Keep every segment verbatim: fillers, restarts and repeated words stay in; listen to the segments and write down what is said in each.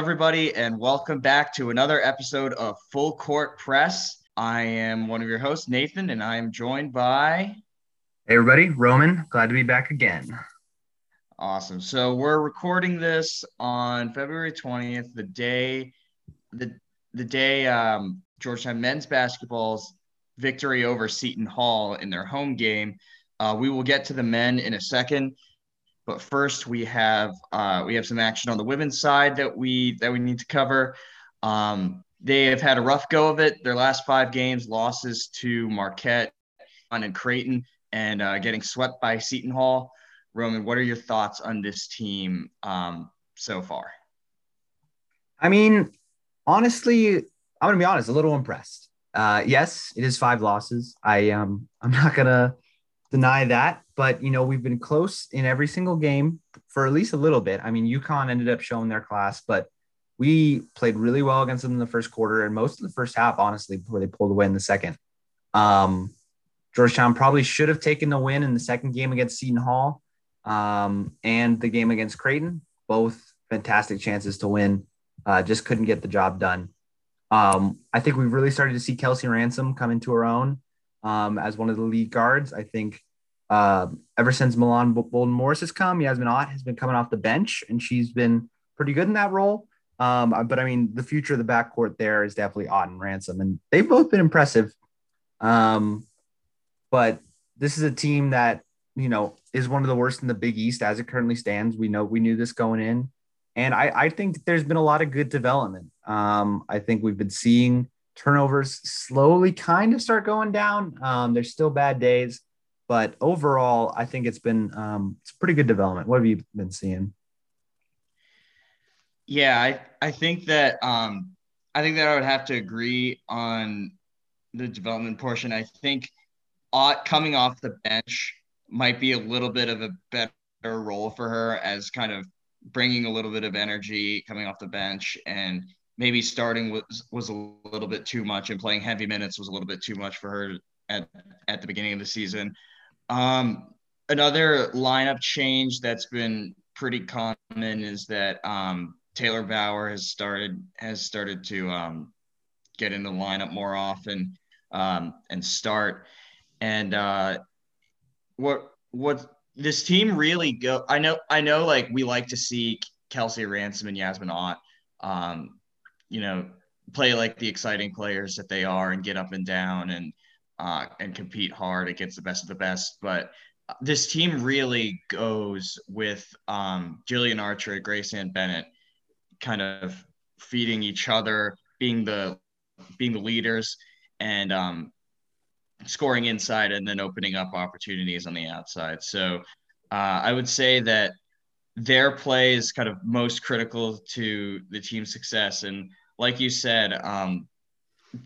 everybody, and welcome back to another episode of Full Court Press. I am one of your hosts, Nathan, and I am joined by... Hey, everybody. Roman. Glad to be back again. Awesome. So we're recording this on February twentieth, the day the the day um, Georgetown men's basketball's victory over Seton Hall in their home game. Uh, we will get to the men in a second. But first, we have uh, we have some action on the women's side that we that we need to cover. Um, they have had a rough go of it. Their last five games, losses to Marquette and Creighton, and uh, getting swept by Seton Hall. Roman, what are your thoughts on this team um, so far? I mean, honestly, I'm going to be honest, a little impressed. Uh, yes, it is five losses. I um, I'm not going to deny that. But, you know, we've been close in every single game for at least a little bit. I mean, UConn ended up showing their class, but we played really well against them in the first quarter and most of the first half, honestly, before they pulled away in the second. Um, Georgetown probably should have taken the win in the second game against Seton Hall um, and the game against Creighton. Both fantastic chances to win. Uh, just couldn't get the job done. Um, I think we've really started to see Kelsey Ransom come into her own um, as one of the lead guards. I think Uh, ever since Milan Bolden-Morris has come, Jasmine Ott has been coming off the bench, and she's been pretty good in that role. Um, but, I mean, the future of the backcourt there is definitely Ott and Ransom, and they've both been impressive. Um, but this is a team that, you know, is one of the worst in the Big East as it currently stands. We know we knew this going in, and I, I think that there's been a lot of good development. Um, I think we've been seeing turnovers slowly kind of start going down. Um, there's still bad days. But overall, I think it's been um, it's pretty good development. What have you been seeing? Yeah, I, I think that um, I think that I would have to agree on the development portion. I think Ott coming off the bench might be a little bit of a better role for her as kind of bringing a little bit of energy coming off the bench, and maybe starting was, was a little bit too much, and playing heavy minutes was a little bit too much for her at, at the beginning of the season. Um, another lineup change that's been pretty common is that um, Taylor Bauer has started has started to um, get in the lineup more often um, and start. And uh, what what this team really go? I know I know like we like to see Kelsey Ransom and Jasmine Ott, um, you know, play like the exciting players that they are and get up and down and. Uh, and compete hard against the best of the best. But this team really goes with um, Jillian Archer, Grace Ann Bennett, kind of feeding each other, being the being the leaders, and um, scoring inside and then opening up opportunities on the outside. So uh, I would say that their play is kind of most critical to the team's success. And like you said, um,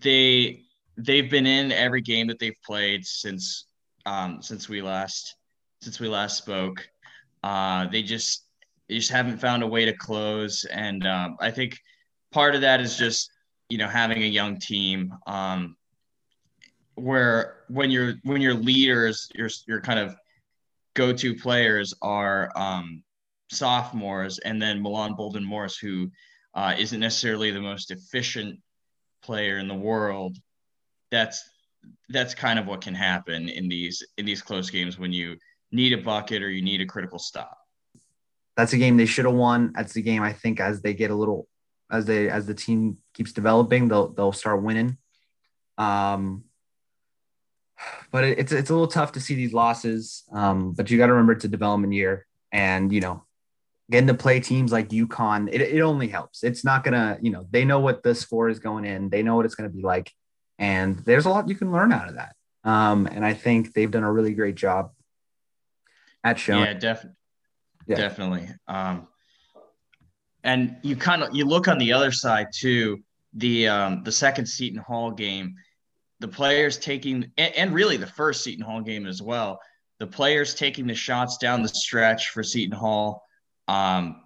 they – they've been in every game that they've played since um, since we last since we last spoke. Uh, they just they just haven't found a way to close, and um, I think part of that is just you know having a young team um, where when you're when your leaders your your kind of go-to players are um, sophomores, and then Milan Bolden-Morris, who uh, isn't necessarily the most efficient player in the world. That's that's kind of what can happen in these in these close games when you need a bucket or you need a critical stop. That's a game they should have won. That's the game I think as they get a little as they as the team keeps developing, they'll they'll start winning. Um, but it, it's it's a little tough to see these losses. Um, but you got to remember it's a development year, and you know, getting to play teams like UConn, it it only helps. It's not gonna you know they know what the score is going in. They know what it's gonna be like. And there's a lot you can learn out of that. Um, and I think they've done a really great job at showing. Yeah, def- yeah. definitely. Um, and you kind of, you look on the other side too, the, um, the second Seton Hall game, the players taking, and, and really the first Seton Hall game as well, the players taking the shots down the stretch for Seton Hall. Um,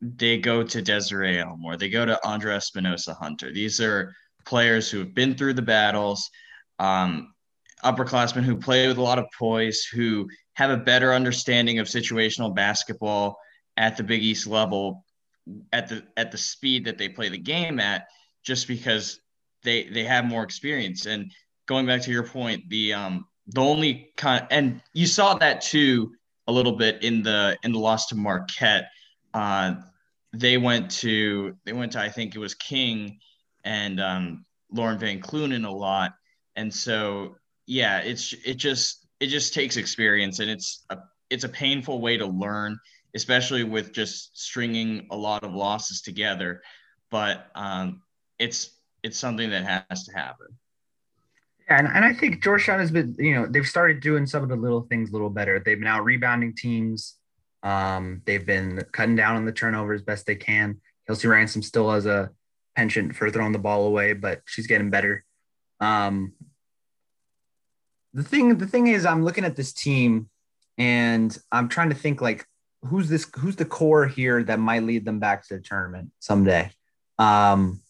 they go to Desiree Elmore, they go to Andra Espinoza-Hunter. These are players who have been through the battles, um, upperclassmen who play with a lot of poise, who have a better understanding of situational basketball at the Big East level at the at the speed that they play the game at, just because they they have more experience. And going back to your point, the um the only kind of, and you saw that too a little bit in the in the loss to Marquette. Uh, they went to they went to I think it was King and um, Lauren Van Clunen a lot, and so yeah, it's it just it just takes experience, and it's a it's a painful way to learn, especially with just stringing a lot of losses together. But um, it's it's something that has to happen. Yeah, and, and I think Georgetown has been, you know, they've started doing some of the little things a little better. They've been out rebounding teams. Um, they've been cutting down on the turnovers best they can. Kelsey Ransom still has a penchant for throwing the ball away, but she's getting better. Um, the thing, the thing is, I'm looking at this team and I'm trying to think like, who's this, who's the core here that might lead them back to the tournament someday. Um,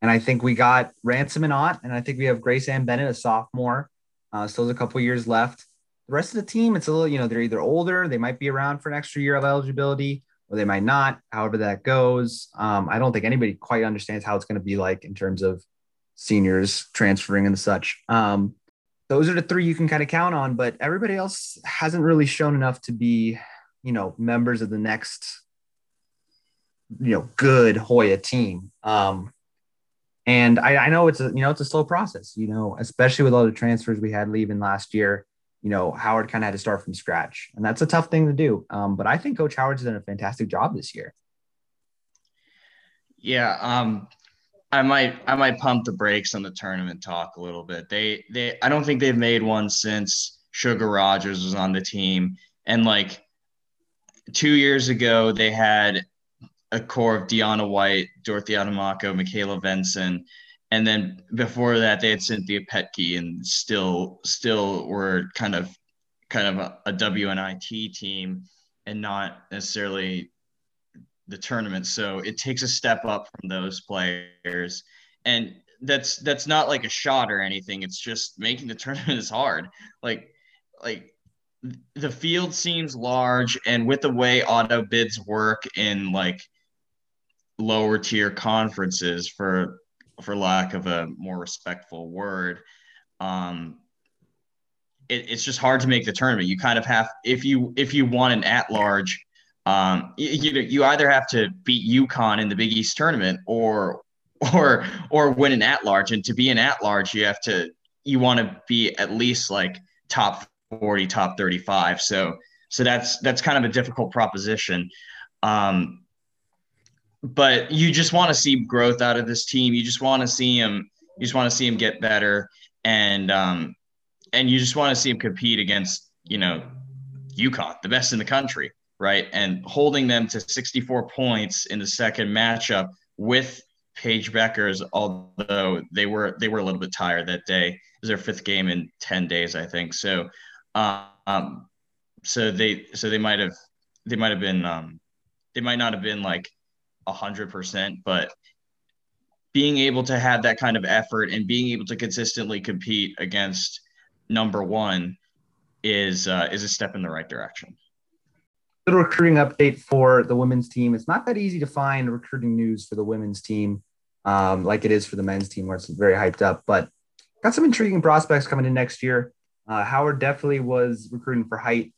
And I think we got Ransom and Ott, and I think we have Grace Ann Bennett, a sophomore. Uh, still has a couple years left. The rest of the team, it's a little, you know, they're either older, they might be around for an extra year of eligibility, or they might not, however that goes. Um, I don't think anybody quite understands how it's going to be like in terms of seniors transferring and such. Um, those are the three you can kind of count on, but everybody else hasn't really shown enough to be, you know, members of the next, you know, good Hoya team. Um, And I, I know it's a, you know, it's a slow process, you know, especially with all the transfers we had leaving last year. You know, Howard kind of had to start from scratch, and that's a tough thing to do. Um, but I think Coach Howard's done a fantastic job this year. Yeah. Um, I might, I might pump the brakes on the tournament talk a little bit. They, they, I don't think they've made one since Sugar Rogers was on the team. And like two years ago, they had a core of Deanna White, Dorothy Automako, Michaela Venson. And then before that, they had Cynthia Petke, and still, still were kind of, kind of a, a W N I T team and not necessarily the tournament. So it takes a step up from those players. And that's, that's not like a shot or anything. It's just making the tournament is hard. Like, like, the field seems large, and with the way auto bids work in like lower tier conferences, for for lack of a more respectful word, um it, it's just hard to make the tournament. You kind of have, if you if you want an at-large, um you you either have to beat UConn in the Big East tournament or or or win an at-large. And to be an at-large, you have to you want to be at least like top forty, top thirty-five. So so that's that's kind of a difficult proposition. Um But you just want to see growth out of this team. You just want to see him. You just want to see him get better, and um, and you just want to see him compete against, you know, UConn, the best in the country, right? And holding them to sixty-four points in the second matchup with Paige Beckers, although they were they were a little bit tired that day. It was their fifth game in ten days, I think. So, um, so they so they might have they might have been um, they might not have been like a hundred percent, but being able to have that kind of effort and being able to consistently compete against number one is uh, is a step in the right direction. Little recruiting update for the women's team. It's not that easy to find recruiting news for the women's team, um, like it is for the men's team, where it's very hyped up, but got some intriguing prospects coming in next year. Uh, Howard definitely was recruiting for height,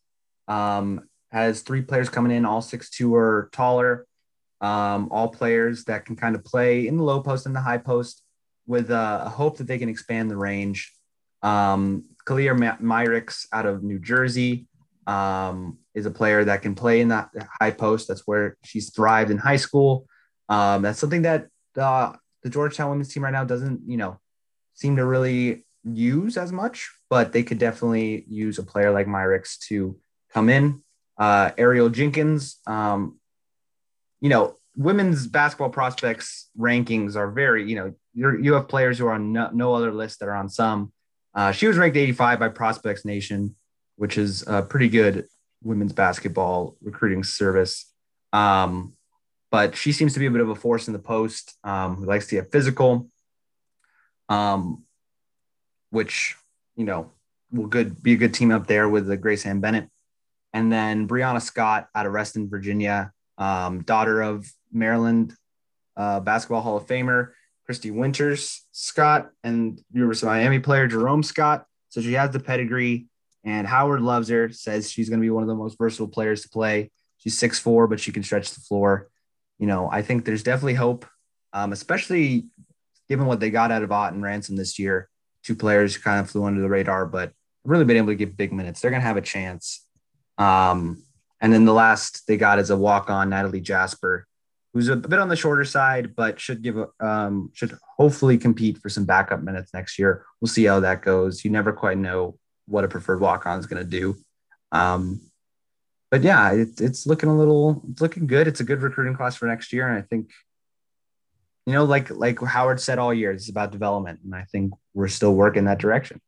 um, has three players coming in, all six two or taller. Um, all players that can kind of play in the low post and the high post, with uh, a hope that they can expand the range. Um, Kalia Myricks out of New Jersey um, is a player that can play in that high post. That's where she's thrived in high school. Um, that's something that uh, the Georgetown women's team right now doesn't, you know, seem to really use as much, but they could definitely use a player like Myricks to come in. Uh, Ariel Jenkins, um, you know, women's basketball prospects rankings are very, you know, you're, you have players who are on no, no other list that are on some. Uh, she was ranked eighty-five by Prospects Nation, which is a pretty good women's basketball recruiting service. Um, but she seems to be a bit of a force in the post, um, who likes to get physical, um, which, you know, will good be a good team up there with the Grace Ann Bennett. And then Brianna Scott out of Reston, Virginia, um, daughter of Maryland uh, Basketball Hall of Famer Christy Winters Scott, and University of Miami player Jerome Scott. So she has the pedigree, and Howard loves her, says she's going to be one of the most versatile players to play. She's six foot four, but she can stretch the floor. You know, I think there's definitely hope, um, especially given what they got out of Ott and Ransom this year. Two players kind of flew under the radar, but really been able to give big minutes. They're going to have a chance. Um, and then the last they got is a walk-on, Natalie Jasper, who's a bit on the shorter side, but should give um, should hopefully compete for some backup minutes next year. We'll see how that goes. You never quite know what a preferred walk-on is going to do. Um, but yeah, it, it's looking a little, it's looking good. It's a good recruiting class for next year. And I think, you know, like, like Howard said all year, it's about development. And I think we're still working that direction.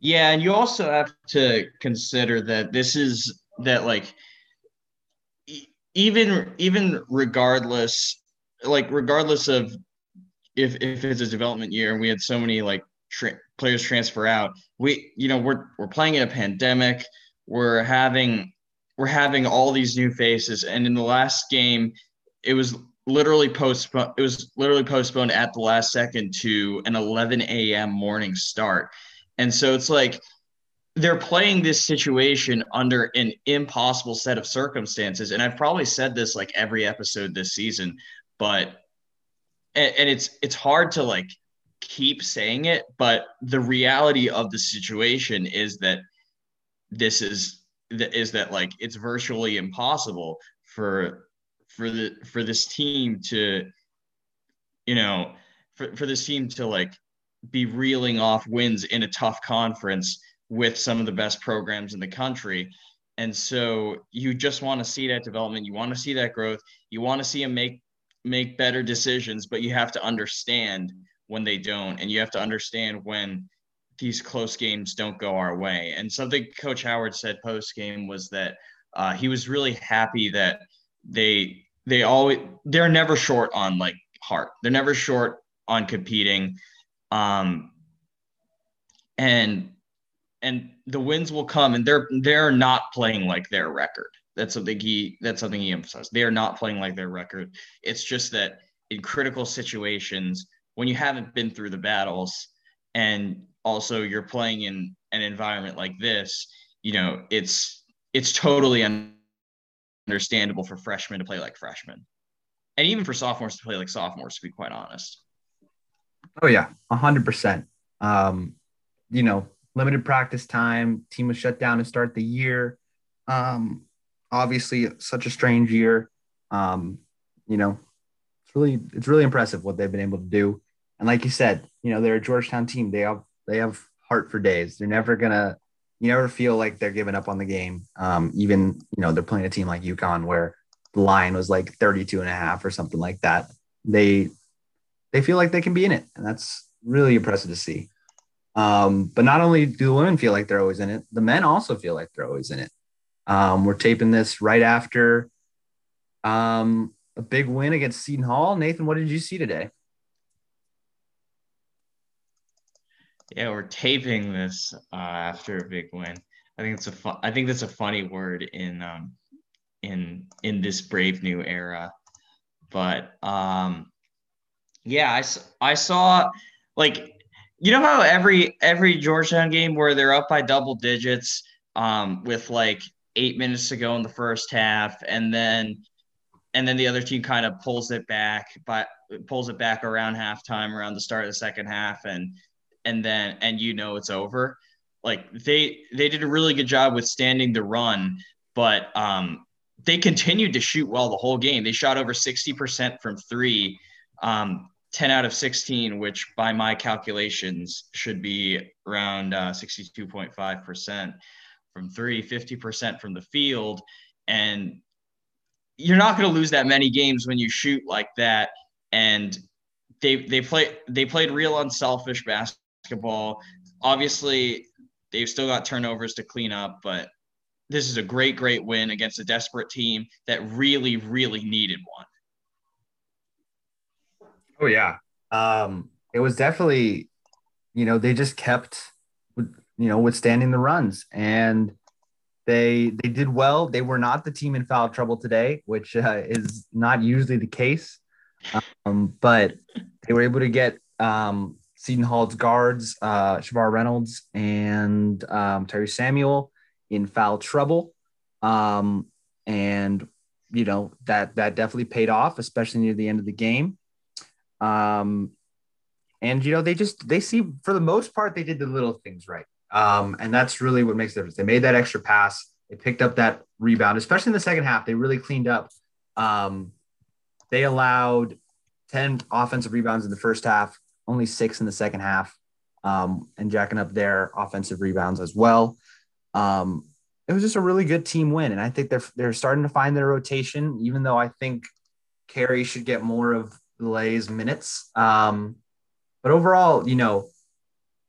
Yeah. And you also have to consider that this is that like, even, even regardless, like regardless of if, if it's a development year and we had so many like tra- players transfer out, we, you know, we're, we're playing in a pandemic. We're having, we're having all these new faces. And in the last game, it was literally postponed. It was literally postponed at the last second to an eleven a.m. morning start. And so it's like they're playing this situation under an impossible set of circumstances. And I've probably said this like every episode this season, but and, and it's it's hard to like keep saying it, but the reality of the situation is that this is is that like it's virtually impossible for for the for this team to you know for, for this team to like be reeling off wins in a tough conference with some of the best programs in the country. And so you just want to see that development. You want to see that growth. You want to see them make, make better decisions, but you have to understand when they don't. And you have to understand when these close games don't go our way. And something Coach Howard said post-game was that uh, he was really happy that they, they always, they're never short on like heart. They're never short on competing. Um, and, and the wins will come, and they're, they're not playing like their record. That's something he, that's something he emphasized. They are not playing like their record. It's just that in critical situations, when you haven't been through the battles and also you're playing in an environment like this, you know, it's, it's totally understandable for freshmen to play like freshmen, and even for sophomores to play like sophomores, to be quite honest. Oh yeah, a hundred percent. Um, you know, limited practice time, team was shut down to start the year. Um, obviously such a strange year. Um, you know, it's really, it's really impressive what they've been able to do. And like you said, you know, they're a Georgetown team. They have, they have heart for days. They're never gonna, you never feel like they're giving up on the game. Um, even, you know, they're playing a team like UConn where the line was like thirty-two and a half or something like that. They, They feel like they can be in it, and that's really impressive to see. Um, but not only do the women feel like they're always in it, the men also feel like they're always in it. Um, we're taping this right after um, a big win against Seton Hall. Nathan, what did you see today? Yeah, we're taping this uh, after a big win. I think it's a fu- I think that's a funny word in um, in in this brave new era, but. Um, Yeah, I, I saw, like, you know how every every Georgetown game where they're up by double digits um, with, like, eight minutes to go in the first half, and then and then the other team kind of pulls it back, by, pulls it back around halftime, around the start of the second half, and and then and you know it's over. Like, they, they did a really good job withstanding the run, but um, they continued to shoot well the whole game. They shot over sixty percent from three, um, ten out of sixteen, which by my calculations should be around uh, sixty-two point five percent from three, fifty percent from the field. And you're not going to lose that many games when you shoot like that. And they they play they played real unselfish basketball. Obviously, they've still got turnovers to clean up, but this is a great, great win against a desperate team that really, really needed one. Oh, yeah. Um, it was definitely, you know, they just kept, you know, withstanding the runs. And They they did well. They were not the team in foul trouble today, which uh, is not usually the case. Um, but they were able to get um, Seton Hall's guards, uh, Shavar Reynolds and um, Terry Samuel, in foul trouble. Um, and, you know, that that definitely paid off, especially near the end of the game. Um, and, you know, they just they see for the most part, they did the little things right. Um, and that's really what makes the difference. They made that extra pass. They picked up that rebound, especially in the second half. They really cleaned up. Um, they allowed ten offensive rebounds in the first half, only six in the second half, um, and jacking up their offensive rebounds as well. Um, it was just a really good team win. And I think they're, they're starting to find their rotation, even though I think Carey should get more of Lay's minutes. Um, but overall, you know,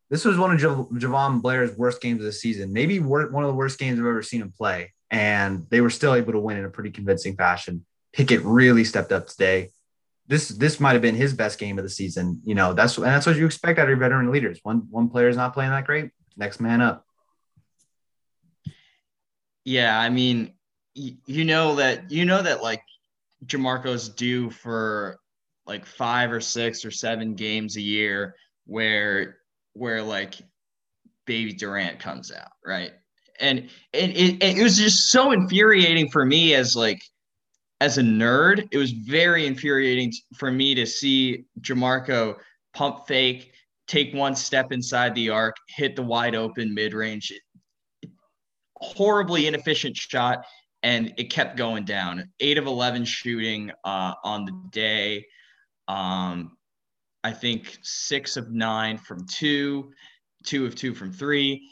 this was one of Jav- Javon Blair's worst games of the season, maybe wor- one of the worst games I've ever seen him play. And they were still able to win in a pretty convincing fashion. Pickett really stepped up today. This this might have been his best game of the season. You know, that's and that's what you expect out of your veteran leaders. One one player is not playing that great, next man up. Yeah, I mean, y- you know that you know that like Jamarco's due for like five or six or seven games a year where. where like baby Durant comes out. Right. And, and it, it was just so infuriating for me as like, as a nerd, it was very infuriating for me to see Jamarco pump fake, take one step inside the arc, hit the wide open mid range, horribly inefficient shot. And it kept going down. Eight of eleven shooting uh, on the day. Um, I think six of nine from two, two of two from three.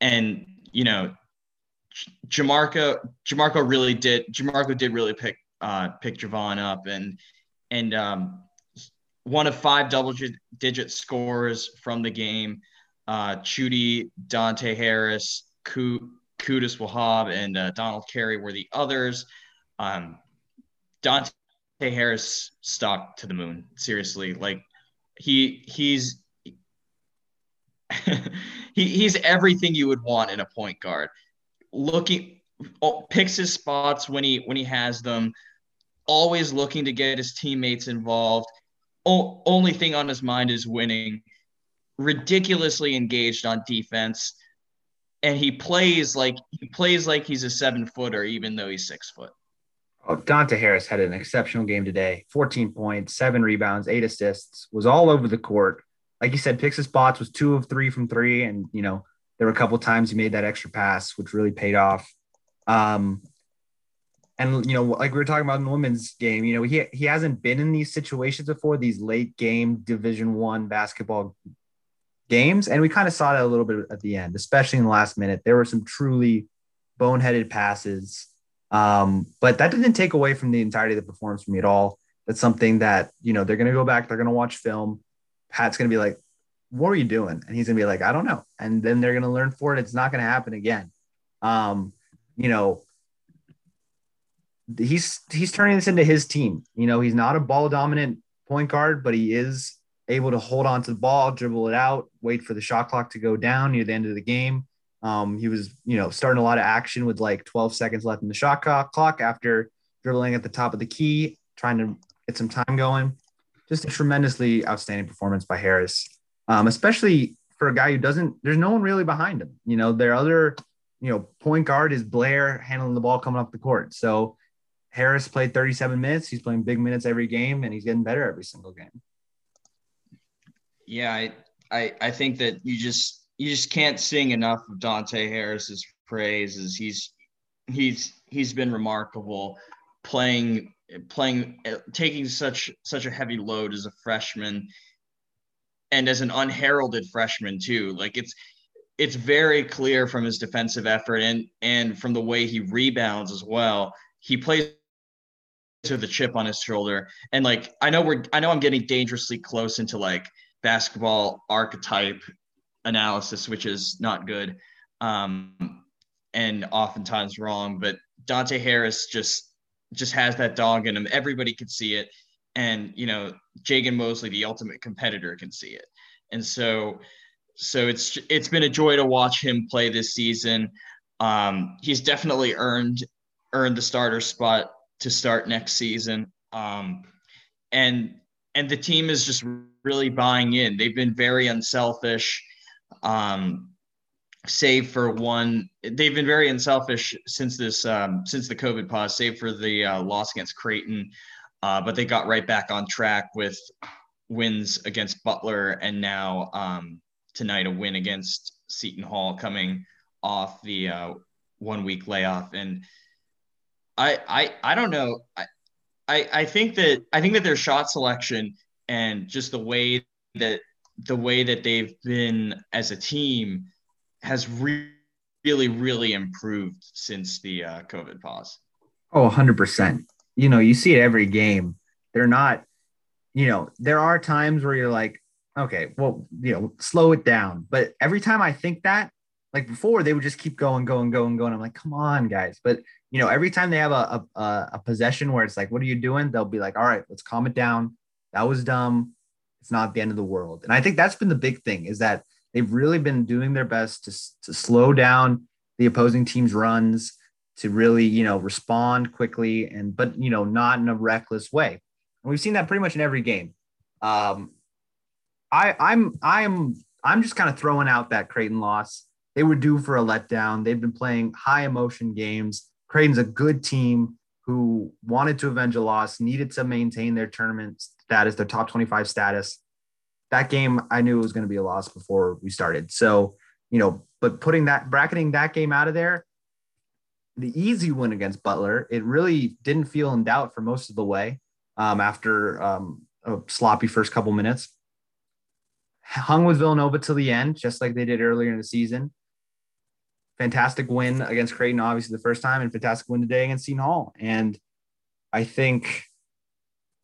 And, you know, Jamarco, Jamarco really did, Jamarco did really pick, uh, pick Javon up and, and um, one of five double digit scores from the game, uh, Chudy, Dante Harris, Kudus Wahab, and uh, Donald Carey were the others. Um, Dante Harris stuck to the moon. Seriously. Like, He he's he, he's everything you would want in a point guard. Looking, picks his spots when he when he has them. Always looking to get his teammates involved. O- only thing on his mind is winning. Ridiculously engaged on defense, and he plays like he plays like he's a seven footer, even though he's six foot. Oh, Dante Harris had an exceptional game today. fourteen points, seven rebounds, eight assists, was all over the court. Like you said, picks his spots, was two of three from three. And, you know, there were a couple of times he made that extra pass, which really paid off. Um, and, you know, like we were talking about in the women's game, you know, he he hasn't been in these situations before, these late game Division I basketball games. And we kind of saw that a little bit at the end, especially in the last minute. There were some truly boneheaded passes. Um, but that didn't take away from the entirety of the performance for me at all. That's something that, you know, they're going to go back, they're going to watch film. Pat's going to be like, what are you doing? And he's going to be like, I don't know. And then they're going to learn for it. It's not going to happen again. Um, you know, he's, he's turning this into his team. You know, he's not a ball dominant point guard, but he is able to hold on to the ball, dribble it out, wait for the shot clock to go down near the end of the game. Um, he was, you know, starting a lot of action with like twelve seconds left in the shot clock after dribbling at the top of the key, trying to get some time going. Just a tremendously outstanding performance by Harris, um, especially for a guy who doesn't, there's no one really behind him. You know, their other, you know, point guard is Blair handling the ball coming off the court. So Harris played thirty-seven minutes. He's playing big minutes every game, and he's getting better every single game. Yeah, I, I, I think that you just, You just can't sing enough of Dante Harris's praises. He's he's he's been remarkable, playing playing taking such such a heavy load as a freshman, and as an unheralded freshman too. Like it's it's very clear from his defensive effort and and from the way he rebounds as well. He plays with the chip on his shoulder. And like I know we're I know I'm getting dangerously close into like basketball archetype analysis, which is not good um, and oftentimes wrong. But Dante Harris just just has that dog in him. Everybody can see it. And, you know, Jagan Mosley, the ultimate competitor, can see it. And so so it's it's been a joy to watch him play this season. Um, he's definitely earned earned the starter spot to start next season. Um, and and the team is just really buying in. They've been very unselfish, um, save for one. They've been very unselfish since this um, since the COVID pause, save for the uh, loss against Creighton. Uh, but they got right back on track with wins against Butler, and now um, tonight a win against Seton Hall, coming off the uh, one week layoff. And I, I, I don't know. I, I, I think that, I think that their shot selection and just the way that, the way that they've been as a team has re- really, really improved since the uh, COVID pause. Oh, a hundred percent. You know, you see it every game. They're not, you know, there are times where you're like, okay, well, you know, slow it down. But every time I think that, like before, they would just keep going, going, going, going. I'm like, come on, guys. But, you know, every time they have a, a a possession where it's like, what are you doing? They'll be like, all right, let's calm it down. That was dumb. It's not the end of the world. And I think that's been the big thing, is that they've really been doing their best to, to slow down the opposing team's runs, to really, you know, respond quickly, and but, you know, not in a reckless way. And we've seen that pretty much in every game. Um, I, I'm I'm I'm just kind of throwing out that Creighton loss. They were due for a letdown. They've been playing high emotion games. Creighton's a good team who wanted to avenge a loss, needed to maintain their tournament status, their top twenty-five status. That game, I knew it was going to be a loss before we started. So, you know, but putting that, bracketing that game out of there, the easy win against Butler, it really didn't feel in doubt for most of the way um, after um, a sloppy first couple minutes. Hung with Villanova till the end, just like they did earlier in the season. Fantastic win against Creighton, obviously the first time, and fantastic win today against Seton Hall. And I think,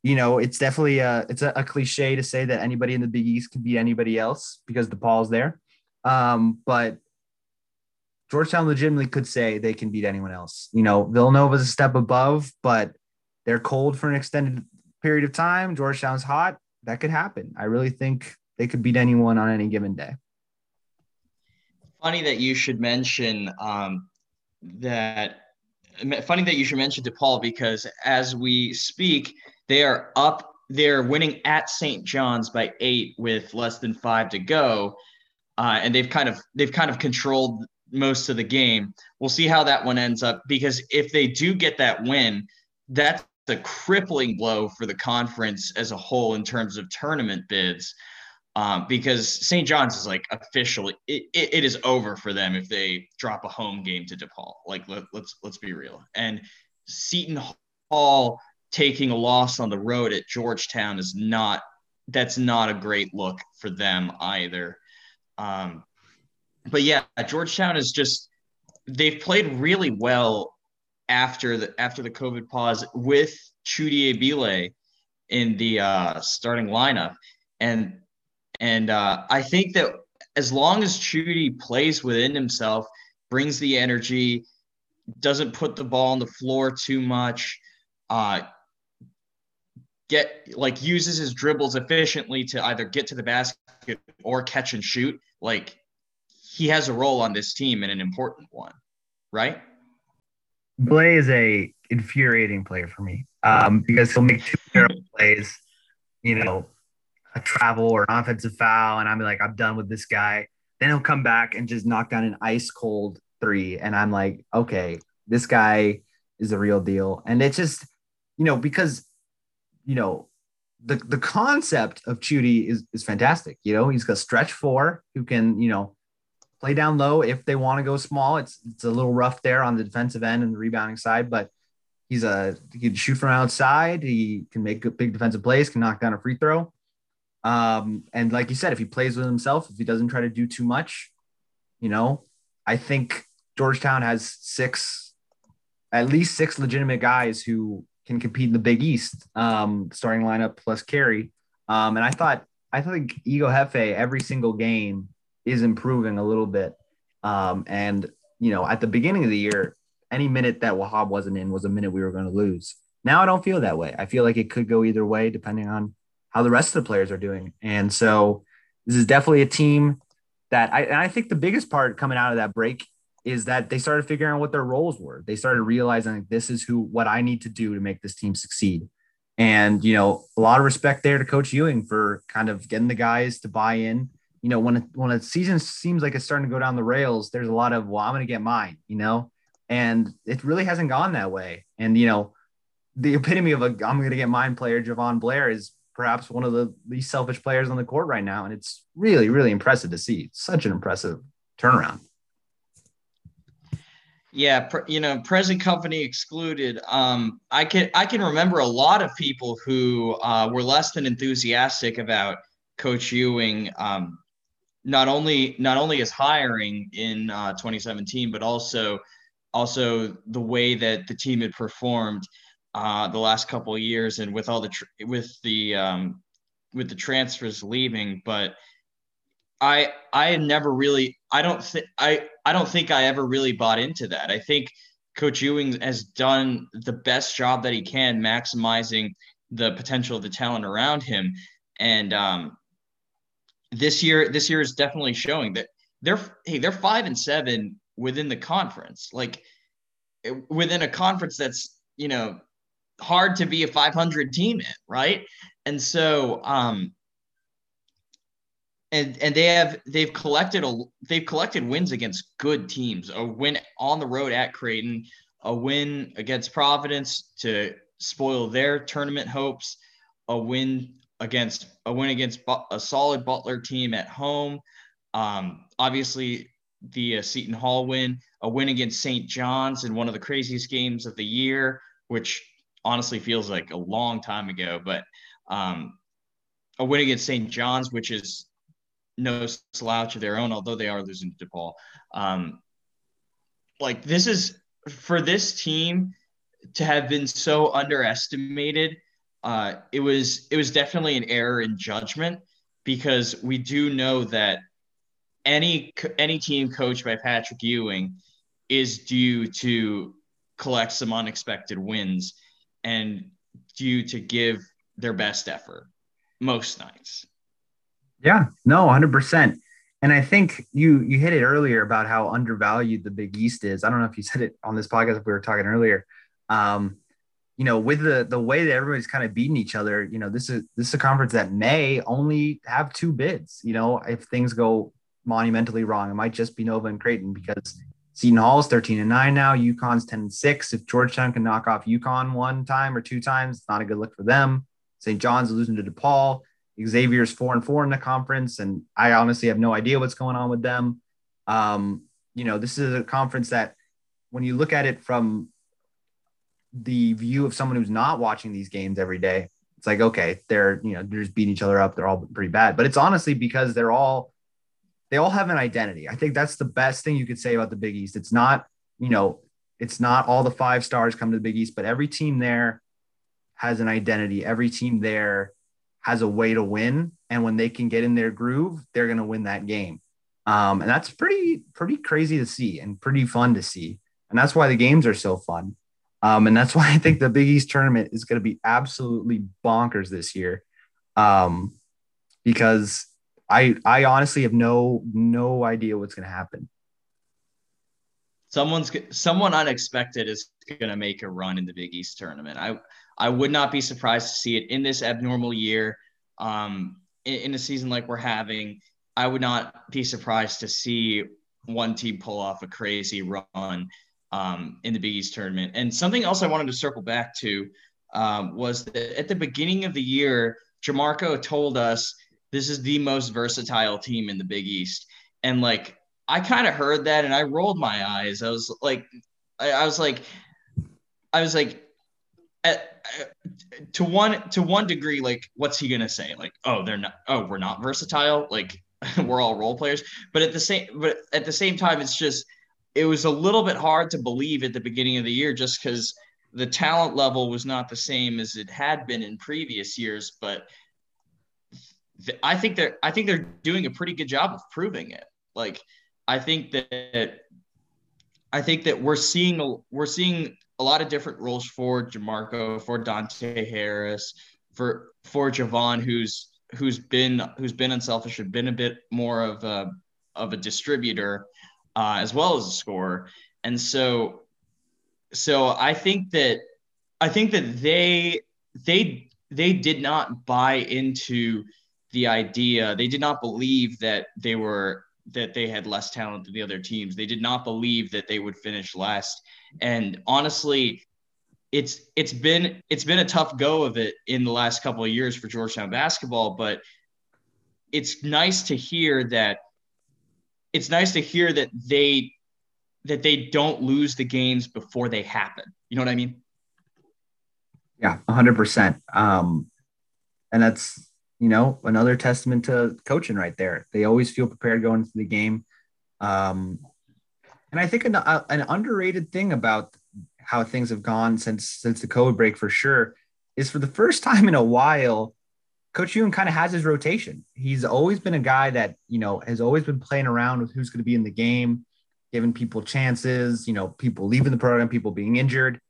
you know, it's definitely a, it's a, a cliche to say that anybody in the Big East can beat anybody else because DePaul's there. Um, but Georgetown legitimately could say they can beat anyone else. You know, Villanova's a step above, but they're cold for an extended period of time. Georgetown's hot. That could happen. I really think they could beat anyone on any given day. Funny that you should mention um, that. Funny that you should mention DePaul, because as we speak, they are up. They're winning at Saint John's by eight with less than five to go, uh, and they've kind of they've kind of controlled most of the game. We'll see how that one ends up, because if they do get that win, that's a crippling blow for the conference as a whole in terms of tournament bids. Um, because Saint John's is like officially, it, it, it is over for them if they drop a home game to DePaul. Like let, let's let's be real. And Seton Hall taking a loss on the road at Georgetown is not that's not a great look for them either. Um, but yeah, Georgetown is just they've played really well after the after the COVID pause with Chudi Ebile in the uh, starting lineup. And And uh, I think that as long as Chudi plays within himself, brings the energy, doesn't put the ball on the floor too much, uh, get like uses his dribbles efficiently to either get to the basket or catch and shoot, like he has a role on this team and an important one, right? Blay is a infuriating player for me um, because he'll make two terrible plays, you know, a travel or an offensive foul, and I'm like, I'm done with this guy. Then he'll come back and just knock down an ice cold three. And I'm like, okay, this guy is the real deal. And it's just, you know, because, you know, the, the concept of Chudi is, is fantastic. You know, he's got stretch four who can, you know, play down low. If they want to go small, it's, it's a little rough there on the defensive end and the rebounding side, but he's a, he can shoot from outside. He can make big defensive plays, can knock down a free throw. Um, and like you said, if he plays with himself, if he doesn't try to do too much, you know, I think Georgetown has six, at least six legitimate guys who can compete in the Big East, um, starting lineup plus Carey. Um, and I thought, I think Ego Hefe every single game is improving a little bit. Um, and, you know, at the beginning of the year, any minute that Wahab wasn't in was a minute we were going to lose. Now I don't feel that way. I feel like it could go either way, depending on how the rest of the players are doing. And so this is definitely a team that I, and I think the biggest part coming out of that break is that they started figuring out what their roles were. They started realizing, like, this is who, what I need to do to make this team succeed. And, you know, a lot of respect there to Coach Ewing for kind of getting the guys to buy in. You know, when, when a season seems like it's starting to go down the rails, there's a lot of, well, I'm going to get mine, you know, and it really hasn't gone that way. And, you know, the epitome of a, I'm going to get mine player, Javon Blair, is perhaps one of the least selfish players on the court right now. And it's really, really impressive to see. It's such an impressive turnaround. Yeah, you know, present company excluded. Um, I can I can remember a lot of people who uh, were less than enthusiastic about Coach Ewing. Um, not only not only his hiring in uh, twenty seventeen, but also also the way that the team had performed uh, the last couple of years, and with all the tr- with the um, with the transfers leaving, but. I I had never really I don't think I I don't think I ever really bought into that. I think Coach Ewing has done the best job that he can maximizing the potential of the talent around him, and um, this year this year is definitely showing that they're hey they're five and seven within the conference, like within a conference that's, you know, hard to be a five hundred team in, right? And so. Um, And and they have they've collected a they've collected wins against good teams. A win on the road at Creighton, a win against Providence to spoil their tournament hopes, a win against a win against a solid Butler team at home. Um, obviously, the uh, Seton Hall win, a win against Saint John's in one of the craziest games of the year, which honestly feels like a long time ago. But um, a win against Saint John's, which is no slouch of their own, although they are losing to DePaul. Um, like this is for this team to have been so underestimated. Uh, it was it was definitely an error in judgment, because we do know that any any team coached by Patrick Ewing is due to collect some unexpected wins and due to give their best effort most nights. Yeah, no, one hundred percent. And I think you you hit it earlier about how undervalued the Big East is. I don't know if you said it on this podcast, if we were talking earlier. Um, you know, with the the way that everybody's kind of beating each other, you know, this is this is a conference that may only have two bids. You know, if things go monumentally wrong, it might just be Nova and Creighton, because Seton Hall is thirteen and nine now, UConn's ten and six. If Georgetown can knock off UConn one time or two times, it's not a good look for them. Saint John's is losing to DePaul. Xavier's four and four in the conference, and I honestly have no idea what's going on with them. Um, you know, this is a conference that, when you look at it from the view of someone who's not watching these games every day, it's like, okay, they're, you know, they're just beating each other up. They're all pretty bad, but it's honestly because they're all, they all have an identity. I think that's the best thing you could say about the Big East. It's not, you know, it's not all the five stars come to the Big East, but every team there has an identity. Every team there has a way to win. And when they can get in their groove, they're going to win that game. Um, and that's pretty, pretty crazy to see and pretty fun to see. And that's why the games are so fun. Um, and that's why I think the Big East tournament is going to be absolutely bonkers this year. Um, because I, I honestly have no, no idea what's going to happen. Someone's someone unexpected is going to make a run in the Big East tournament. I, I would not be surprised to see it in this abnormal year, um, in, in a season like we're having. I would not be surprised to see one team pull off a crazy run um, in the Big East tournament. And something else I wanted to circle back to um, was that at the beginning of the year, Jamarco told us this is the most versatile team in the Big East. And, like, I kind of heard that and I rolled my eyes. I was like, I, I was like, I was like, At, to one to one degree, like, what's he gonna say? Like, oh, they're not. Oh, we're not versatile. Like, we're all role players. But at the same, but at the same time, it's just it was a little bit hard to believe at the beginning of the year, just because the talent level was not the same as it had been in previous years. But th- I think they're I think they're doing a pretty good job of proving it. Like, I think that I think that we're seeing we're seeing. a lot of different roles for Jamarco, for Dante Harris, for for Javon, who's who's been who's been unselfish and been a bit more of a of a distributor. uh, as well as a scorer. And so, so I think that, I think that they, they, they did not buy into the idea. They did not believe that they were, that they had less talent than the other teams. They did not believe that they would finish last. And honestly, it's, it's been, it's been a tough go of it in the last couple of years for Georgetown basketball, but it's nice to hear that it's nice to hear that they, that they don't lose the games before they happen. You know what I mean? Yeah, a hundred percent. Um, and that's, you know, another testament to coaching right there. They always feel prepared going into the game. Um, and I think an, uh, an underrated thing about how things have gone since, since the COVID break for sure is for the first time in a while, Coach Ewing kind of has his rotation. He's always been a guy that, you know, has always been playing around with who's going to be in the game, giving people chances, you know, people leaving the program, people being injured.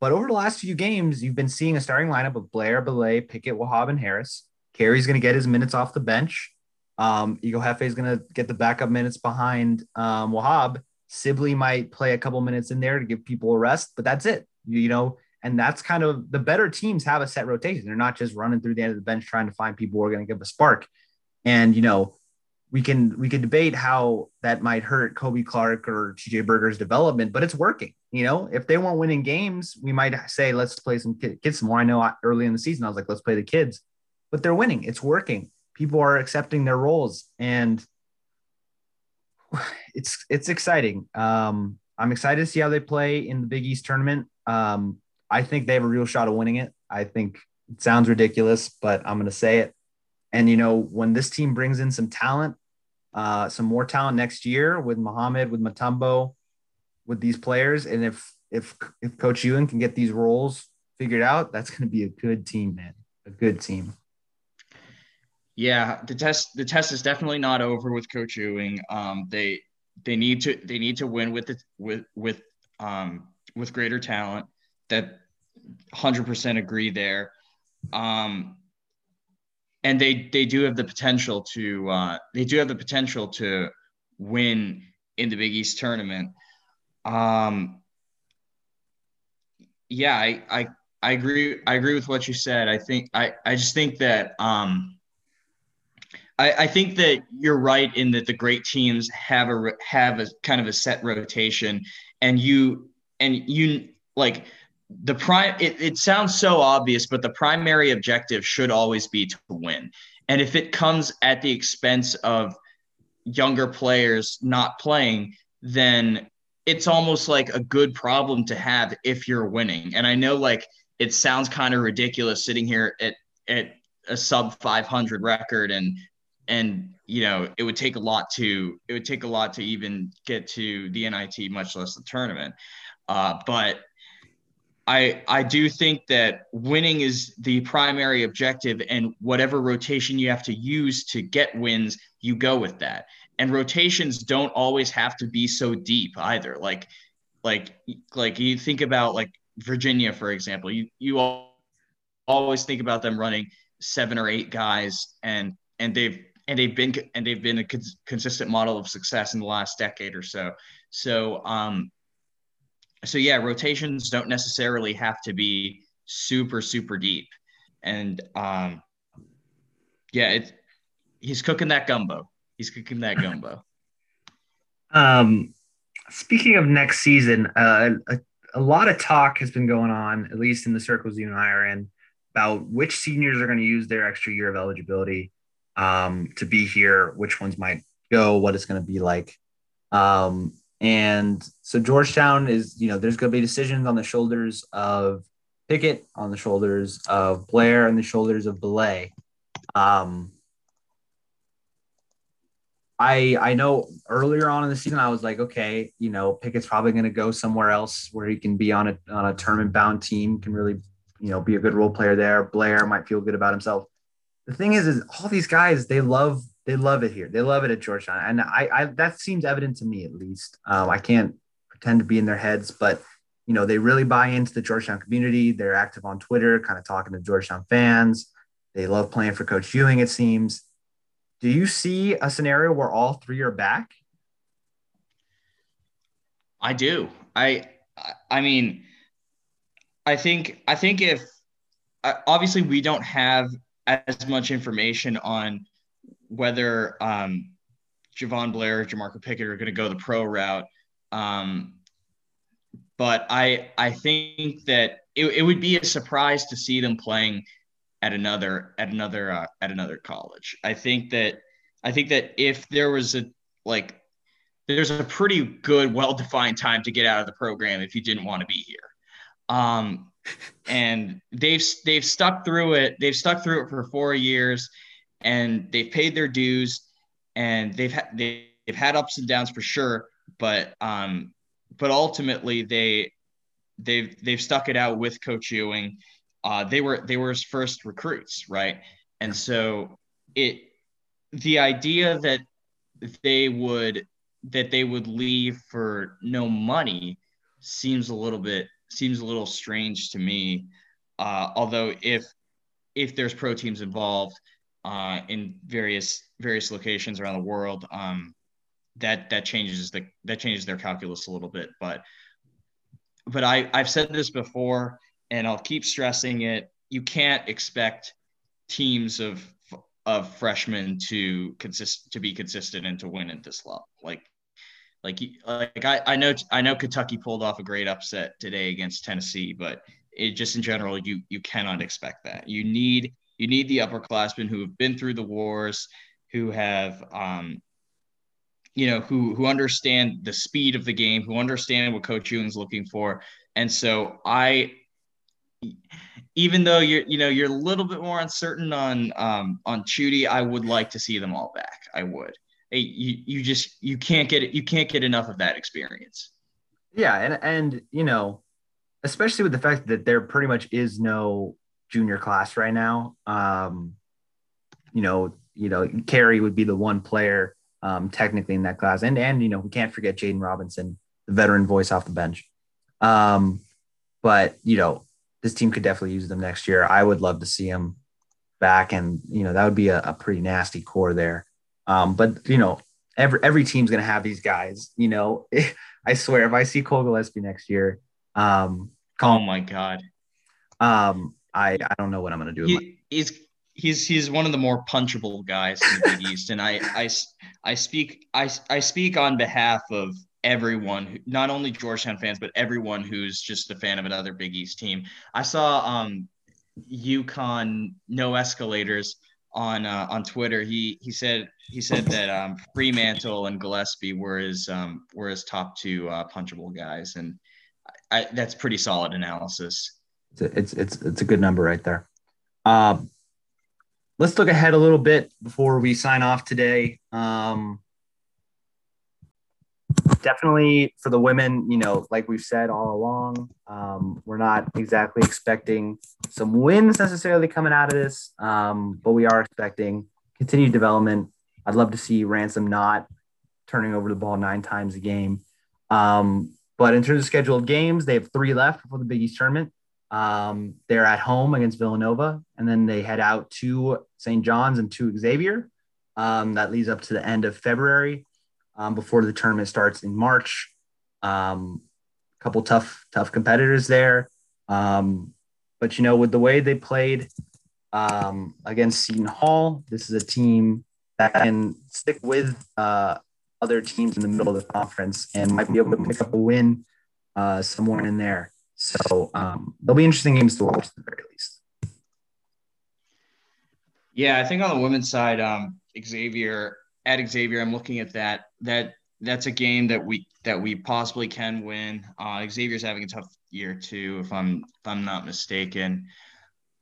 But over the last few games, you've been seeing a starting lineup of Blair, Belay, Pickett, Wahab, and Harris. Carey's going to get his minutes off the bench. Um, Ego Hefe is going to get the backup minutes behind um, Wahab. Sibley might play a couple minutes in there to give people a rest, but that's it, you, you know, and that's kind of the better teams have a set rotation. They're not just running through the end of the bench trying to find people who are going to give a spark. And, you know, we can, we can debate how that might hurt Kobe Clark or T J Berger's development, but it's working. You know, if they weren't winning games, we might say, let's play some kids some more. I know I, early in the season, I was like, let's play the kids, but they're winning. It's working. People are accepting their roles, and it's, it's exciting. Um, I'm excited to see how they play in the Big East tournament. Um, I think they have a real shot of winning it. I think it sounds ridiculous, but I'm going to say it. And, you know, when this team brings in some talent, uh, some more talent next year with Muhammad, with Mutombo, with these players. And if, if, if Coach Ewing can get these roles figured out, that's going to be a good team, man, a good team. Yeah. The test, the test is definitely not over with Coach Ewing. Um, they, they need to, they need to win with, the, with, with, um, with greater talent. That one hundred percent agree there. Um, and they, they do have the potential to, uh, they do have the potential to win in the Big East tournament. Um, yeah, I, I, I agree. I agree with what you said. I think, I, I just think that, um, I, I think that you're right in that the great teams have a, have a kind of a set rotation, and you, and you like the prime, it, it sounds so obvious, but the primary objective should always be to win. And if it comes at the expense of younger players not playing, then it's almost like a good problem to have if you're winning. And I know like it sounds kind of ridiculous sitting here at, at a sub five hundred record and, and, you know, it would take a lot to, it would take a lot to even get to the N I T, much less the tournament. Uh, but I, I do think that winning is the primary objective, and whatever rotation you have to use to get wins, you go with that. And rotations don't always have to be so deep either. Like, like, like you think about like Virginia, for example, you, you all always think about them running seven or eight guys, and, and they've, and they've been, and they've been a cons- consistent model of success in the last decade or so. So, um, So yeah, rotations don't necessarily have to be super, super deep. And um, yeah, it's, he's cooking that gumbo. He's cooking that gumbo. Um, speaking of next season, uh, a, a lot of talk has been going on, at least in the circles you and I are in, about which seniors are going to use their extra year of eligibility um, to be here, which ones might go, what it's going to be like. Um, And so Georgetown is, you know, there's going to be decisions on the shoulders of Pickett, on the shoulders of Blair, and the shoulders of Belay. Um, I I know earlier on in the season, I was like, okay, you know, Pickett's probably going to go somewhere else where he can be on a, on a tournament-bound team, can really, you know, be a good role player there. Blair might feel good about himself. The thing is, is all these guys, they love – They love it here. They love it at Georgetown. And I, I that seems evident to me, at least. Um, I can't pretend to be in their heads, but, you know, they really buy into the Georgetown community. They're active on Twitter, kind of talking to Georgetown fans. They love playing for Coach Ewing, it seems. Do you see a scenario where all three are back? I do. I, I mean, I think, I think if obviously we don't have as much information on whether um, Javon Blair or Jamarcus Pickett are going to go the pro route. Um, but I, I think that it, it would be a surprise to see them playing at another, at another, uh, at another college. I think that, I think that if there was a, like, there's a pretty good, well-defined time to get out of the program if you didn't want to be here. Um, and they've, they've stuck through it. They've stuck through it for four years and they've paid their dues and they've had, they've had ups and downs for sure. But, um, but ultimately they, they've, they've stuck it out with Coach Ewing. Uh, they were, they were his first recruits. Right. And so it, the idea that they would, that they would leave for no money seems a little bit, seems a little strange to me. Uh, although if, if there's pro teams involved uh, in various, various locations around the world, um, that, that changes the, that changes their calculus a little bit. But, but I I've said this before and I'll keep stressing it. You can't expect teams of, of freshmen to consist, to be consistent and to win at this level. Like, Like, like I, I know, I know Kentucky pulled off a great upset today against Tennessee, but it just in general, you, you cannot expect that. You need, you need the upperclassmen who have been through the wars, who have, um, you know, who, who understand the speed of the game, who understand what Coach Ewing's looking for. And so I, even though you're, you know, you're a little bit more uncertain on, um, on Chudy, I would like to see them all back. I would. You, you just you can't get you can't get enough of that experience. Yeah, and and you know, especially with the fact that there pretty much is no junior class right now. Um, you know, you know, Carey would be the one player um, technically in that class, and and you know, we can't forget Jaden Robinson, the veteran voice off the bench. Um, but you know, this team could definitely use them next year. I would love to see them back, and you know, that would be a, a pretty nasty core there. Um, but, you know, every every team's going to have these guys, you know. I swear, if I see Cole Gillespie next year, um, Cole, oh, my God. Um, I, I don't know what I'm going to do. He, my- he's he's he's one of the more punchable guys in the Big East. And I, I, I, speak, I, I speak on behalf of everyone, who, not only Georgetown fans, but everyone who's just a fan of another Big East team. I saw um, UConn No Escalators on uh, on Twitter. He he said he said that um, Fremantle and Gillespie were his um, were his top two uh, punchable guys, and I, I, that's pretty solid analysis. It's a, it's it's it's a good number right there. Um, let's look ahead a little bit before we sign off today. Um, definitely for the women, you know, like we've said all along, um, we're not exactly expecting some wins necessarily coming out of this, um, but we are expecting continued development. I'd love to see Ransom not turning over the ball nine times a game. Um, but in terms of scheduled games, they have three left before the Big East tournament. Um, they're at home against Villanova, and then they head out to Saint John's and to Xavier. Um, that leads up to the end of February. Um, before the tournament starts in March. Um, a couple tough, tough competitors there. Um, but, you know, with the way they played um, against Seton Hall, this is a team that can stick with uh, other teams in the middle of the conference and might be able to pick up a win uh, somewhere in there. So um, they'll be interesting games to watch at the very least. Yeah, I think on the women's side, um, Xavier – at Xavier, I'm looking at that. That that's a game that we that we possibly can win. Uh, Xavier's having a tough year too, if I'm if I'm not mistaken,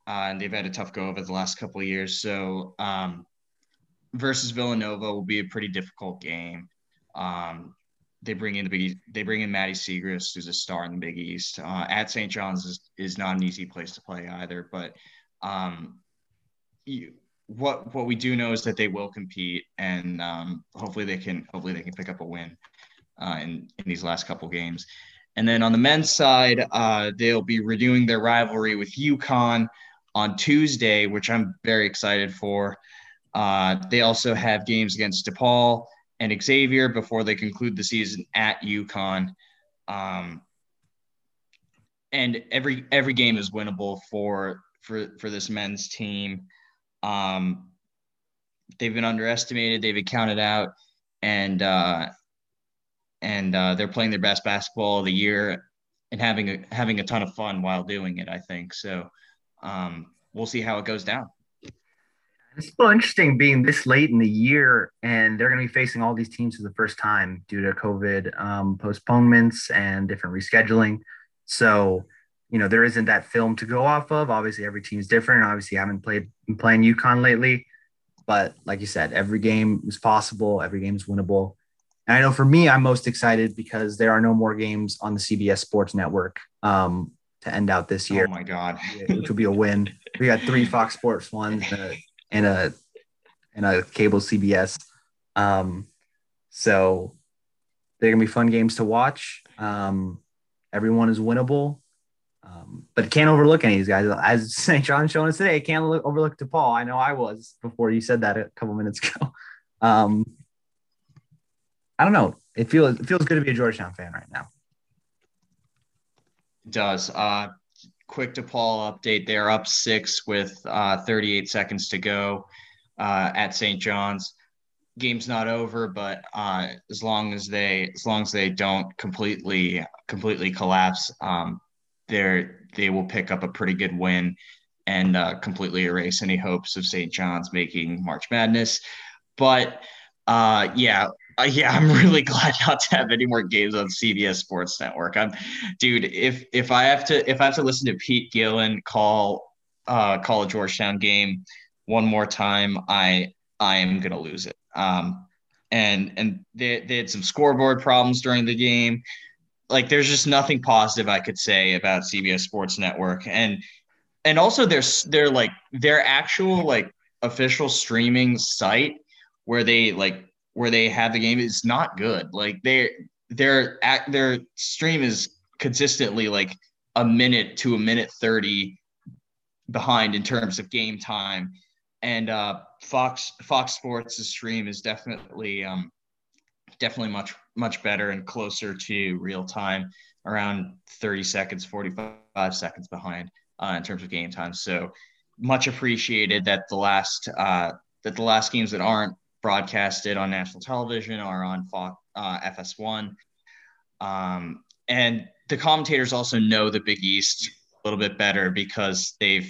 uh, and they've had a tough go over the last couple of years. So um, versus Villanova will be a pretty difficult game. Um, they bring in the Big East, they bring in Maddie Segris, who's a star in the Big East. Uh, at Saint John's is, is not an easy place to play either. But um, you. What what we do know is that they will compete, and um, hopefully they can hopefully they can pick up a win uh, in in these last couple games. And then on the men's side, uh, they'll be renewing their rivalry with UConn on Tuesday, which I'm very excited for. Uh, they also have games against DePaul and Xavier before they conclude the season at UConn. Um, and every every game is winnable for for for this men's team. Um, they've been underestimated. They've been counted out, and uh, and uh, they're playing their best basketball of the year and having a, having a ton of fun while doing it, I think. So um, we'll see how it goes down. It's still interesting being this late in the year, and they're going to be facing all these teams for the first time due to COVID um, postponements and different rescheduling. So, you know, there isn't that film to go off of. Obviously, every team's different. Obviously, I haven't played been playing UConn lately, but like you said, every game is possible. Every game is winnable. And I know for me, I'm most excited because there are no more games on the C B S Sports Network um, to end out this year. Oh my God, which will be a win. We got three Fox Sports ones. Uh, and a and a cable C B S. Um, so they're going to be fun games to watch. Um, everyone is winnable, um, but can't overlook any of these guys. As Saint John's showing us today, can't look, overlook DePaul. I know I was before you said that a couple minutes ago. Um, I don't know. It feels, it feels good to be a Georgetown fan right now. It does. Uh Quick DePaul update. They're up six with uh, thirty-eight seconds to go uh, at Saint John's. Game's not over, but uh, as long as they as long as they don't completely completely collapse, um, they're they will pick up a pretty good win and uh, completely erase any hopes of Saint John's making March Madness. But uh, yeah. Uh, yeah, I'm really glad not to have any more games on C B S Sports Network. I'm, dude. If if I have to if I have to listen to Pete Gillen call uh, call a Georgetown game one more time, I I am gonna lose it. Um, and and they they had some scoreboard problems during the game. Like, there's just nothing positive I could say about C B S Sports Network. And and also there's they're like their actual like official streaming site where they like. where they have the game is not good. Like their their their stream is consistently like a minute to a minute thirty behind in terms of game time, and uh, Fox Fox Sports' stream is definitely um, definitely much much better and closer to real time, around thirty seconds, forty-five seconds behind uh, in terms of game time. So much appreciated that the last uh, that the last games that aren't broadcasted on national television or on Fox, uh, F S one. Um, and the commentators also know the Big East a little bit better because they've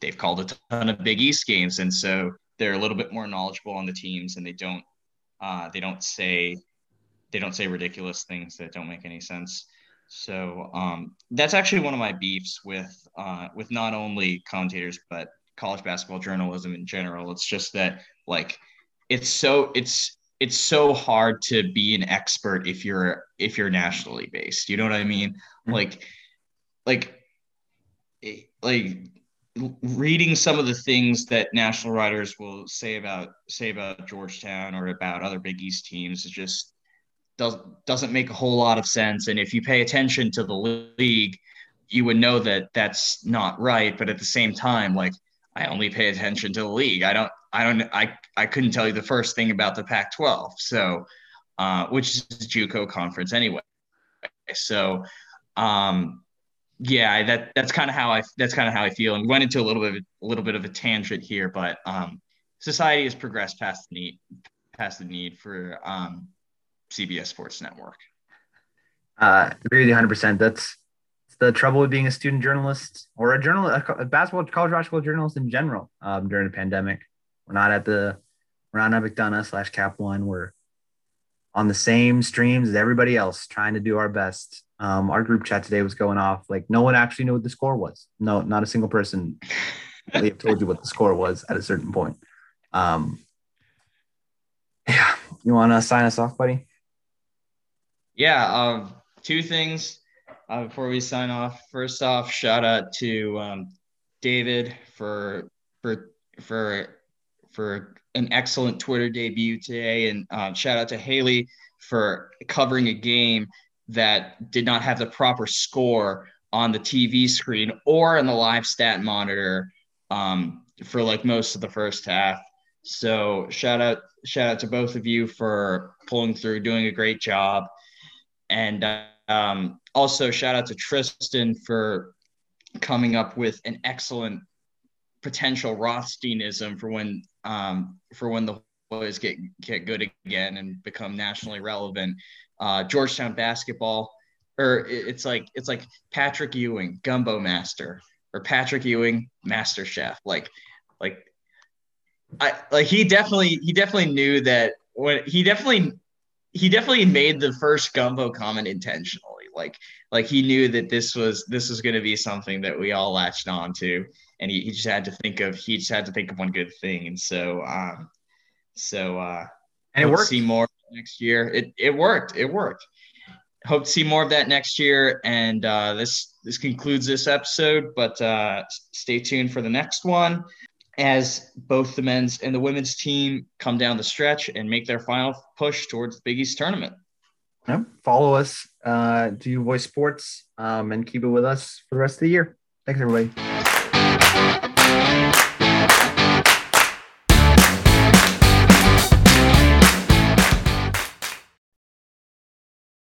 they've called a ton of Big East games, and so they're a little bit more knowledgeable on the teams, and they don't uh, they don't say they don't say ridiculous things that don't make any sense. So um, that's actually one of my beefs with uh, with not only commentators but college basketball journalism in general. It's just that like. It's so it's it's so hard to be an expert if you're if you're nationally based. You know what I mean? Mm-hmm. Like, like, like reading some of the things that national writers will say about say about Georgetown or about other Big East teams, it just doesn't doesn't make a whole lot of sense. And if you pay attention to the league, you would know that that's not right. But at the same time, like, I only pay attention to the league. I don't. I don't I, I couldn't tell you the first thing about the Pac twelve, so uh, which is the JUCO conference anyway. So um, yeah, that that's kind of how I that's kind of how I feel. And we went into a little bit of, a little bit of a tangent here, but um, society has progressed past the need past the need for um, C B S Sports Network. Uh, really, one hundred percent. That's the trouble with being a student journalist or a journalist, a basketball college basketball journalist in general um, during a pandemic. We're not at the – we're not at McDonough slash Cap One. We're on the same streams as everybody else trying to do our best. Um, our group chat today was going off. Like, no one actually knew what the score was. No, not a single person really told you what the score was at a certain point. Um, yeah. You want to sign us off, buddy? Yeah. Um, two things uh, before we sign off. First off, shout out to um, David for for for – for an excellent Twitter debut today. And uh, shout out to Haley for covering a game that did not have the proper score on the T V screen or on the live stat monitor um, for like most of the first half. So shout out, shout out to both of you for pulling through, doing a great job. And uh, Um, also, shout out to Tristan for coming up with an excellent potential Rothsteinism for when um, for when the boys get, get good again and become nationally relevant. Uh, Georgetown basketball, or it's like it's like Patrick Ewing, Gumbo Master, or Patrick Ewing, Master Chef. Like, like I like he definitely he definitely knew that when he definitely he definitely made the first gumbo comment intentionally. Like, like he knew that this was this was going to be something that we all latched on to, and he, he just had to think of he just had to think of one good thing, and so um, so uh, and it worked. See more next year. It it worked. It worked. Hope to see more of that next year. And uh, this this concludes this episode, but uh, stay tuned for the next one, as both the men's and the women's team come down the stretch and make their final push towards the Big East tournament. Yep. Follow us, uh, do Voice Sports, um, and keep it with us for the rest of the year. Thanks, everybody.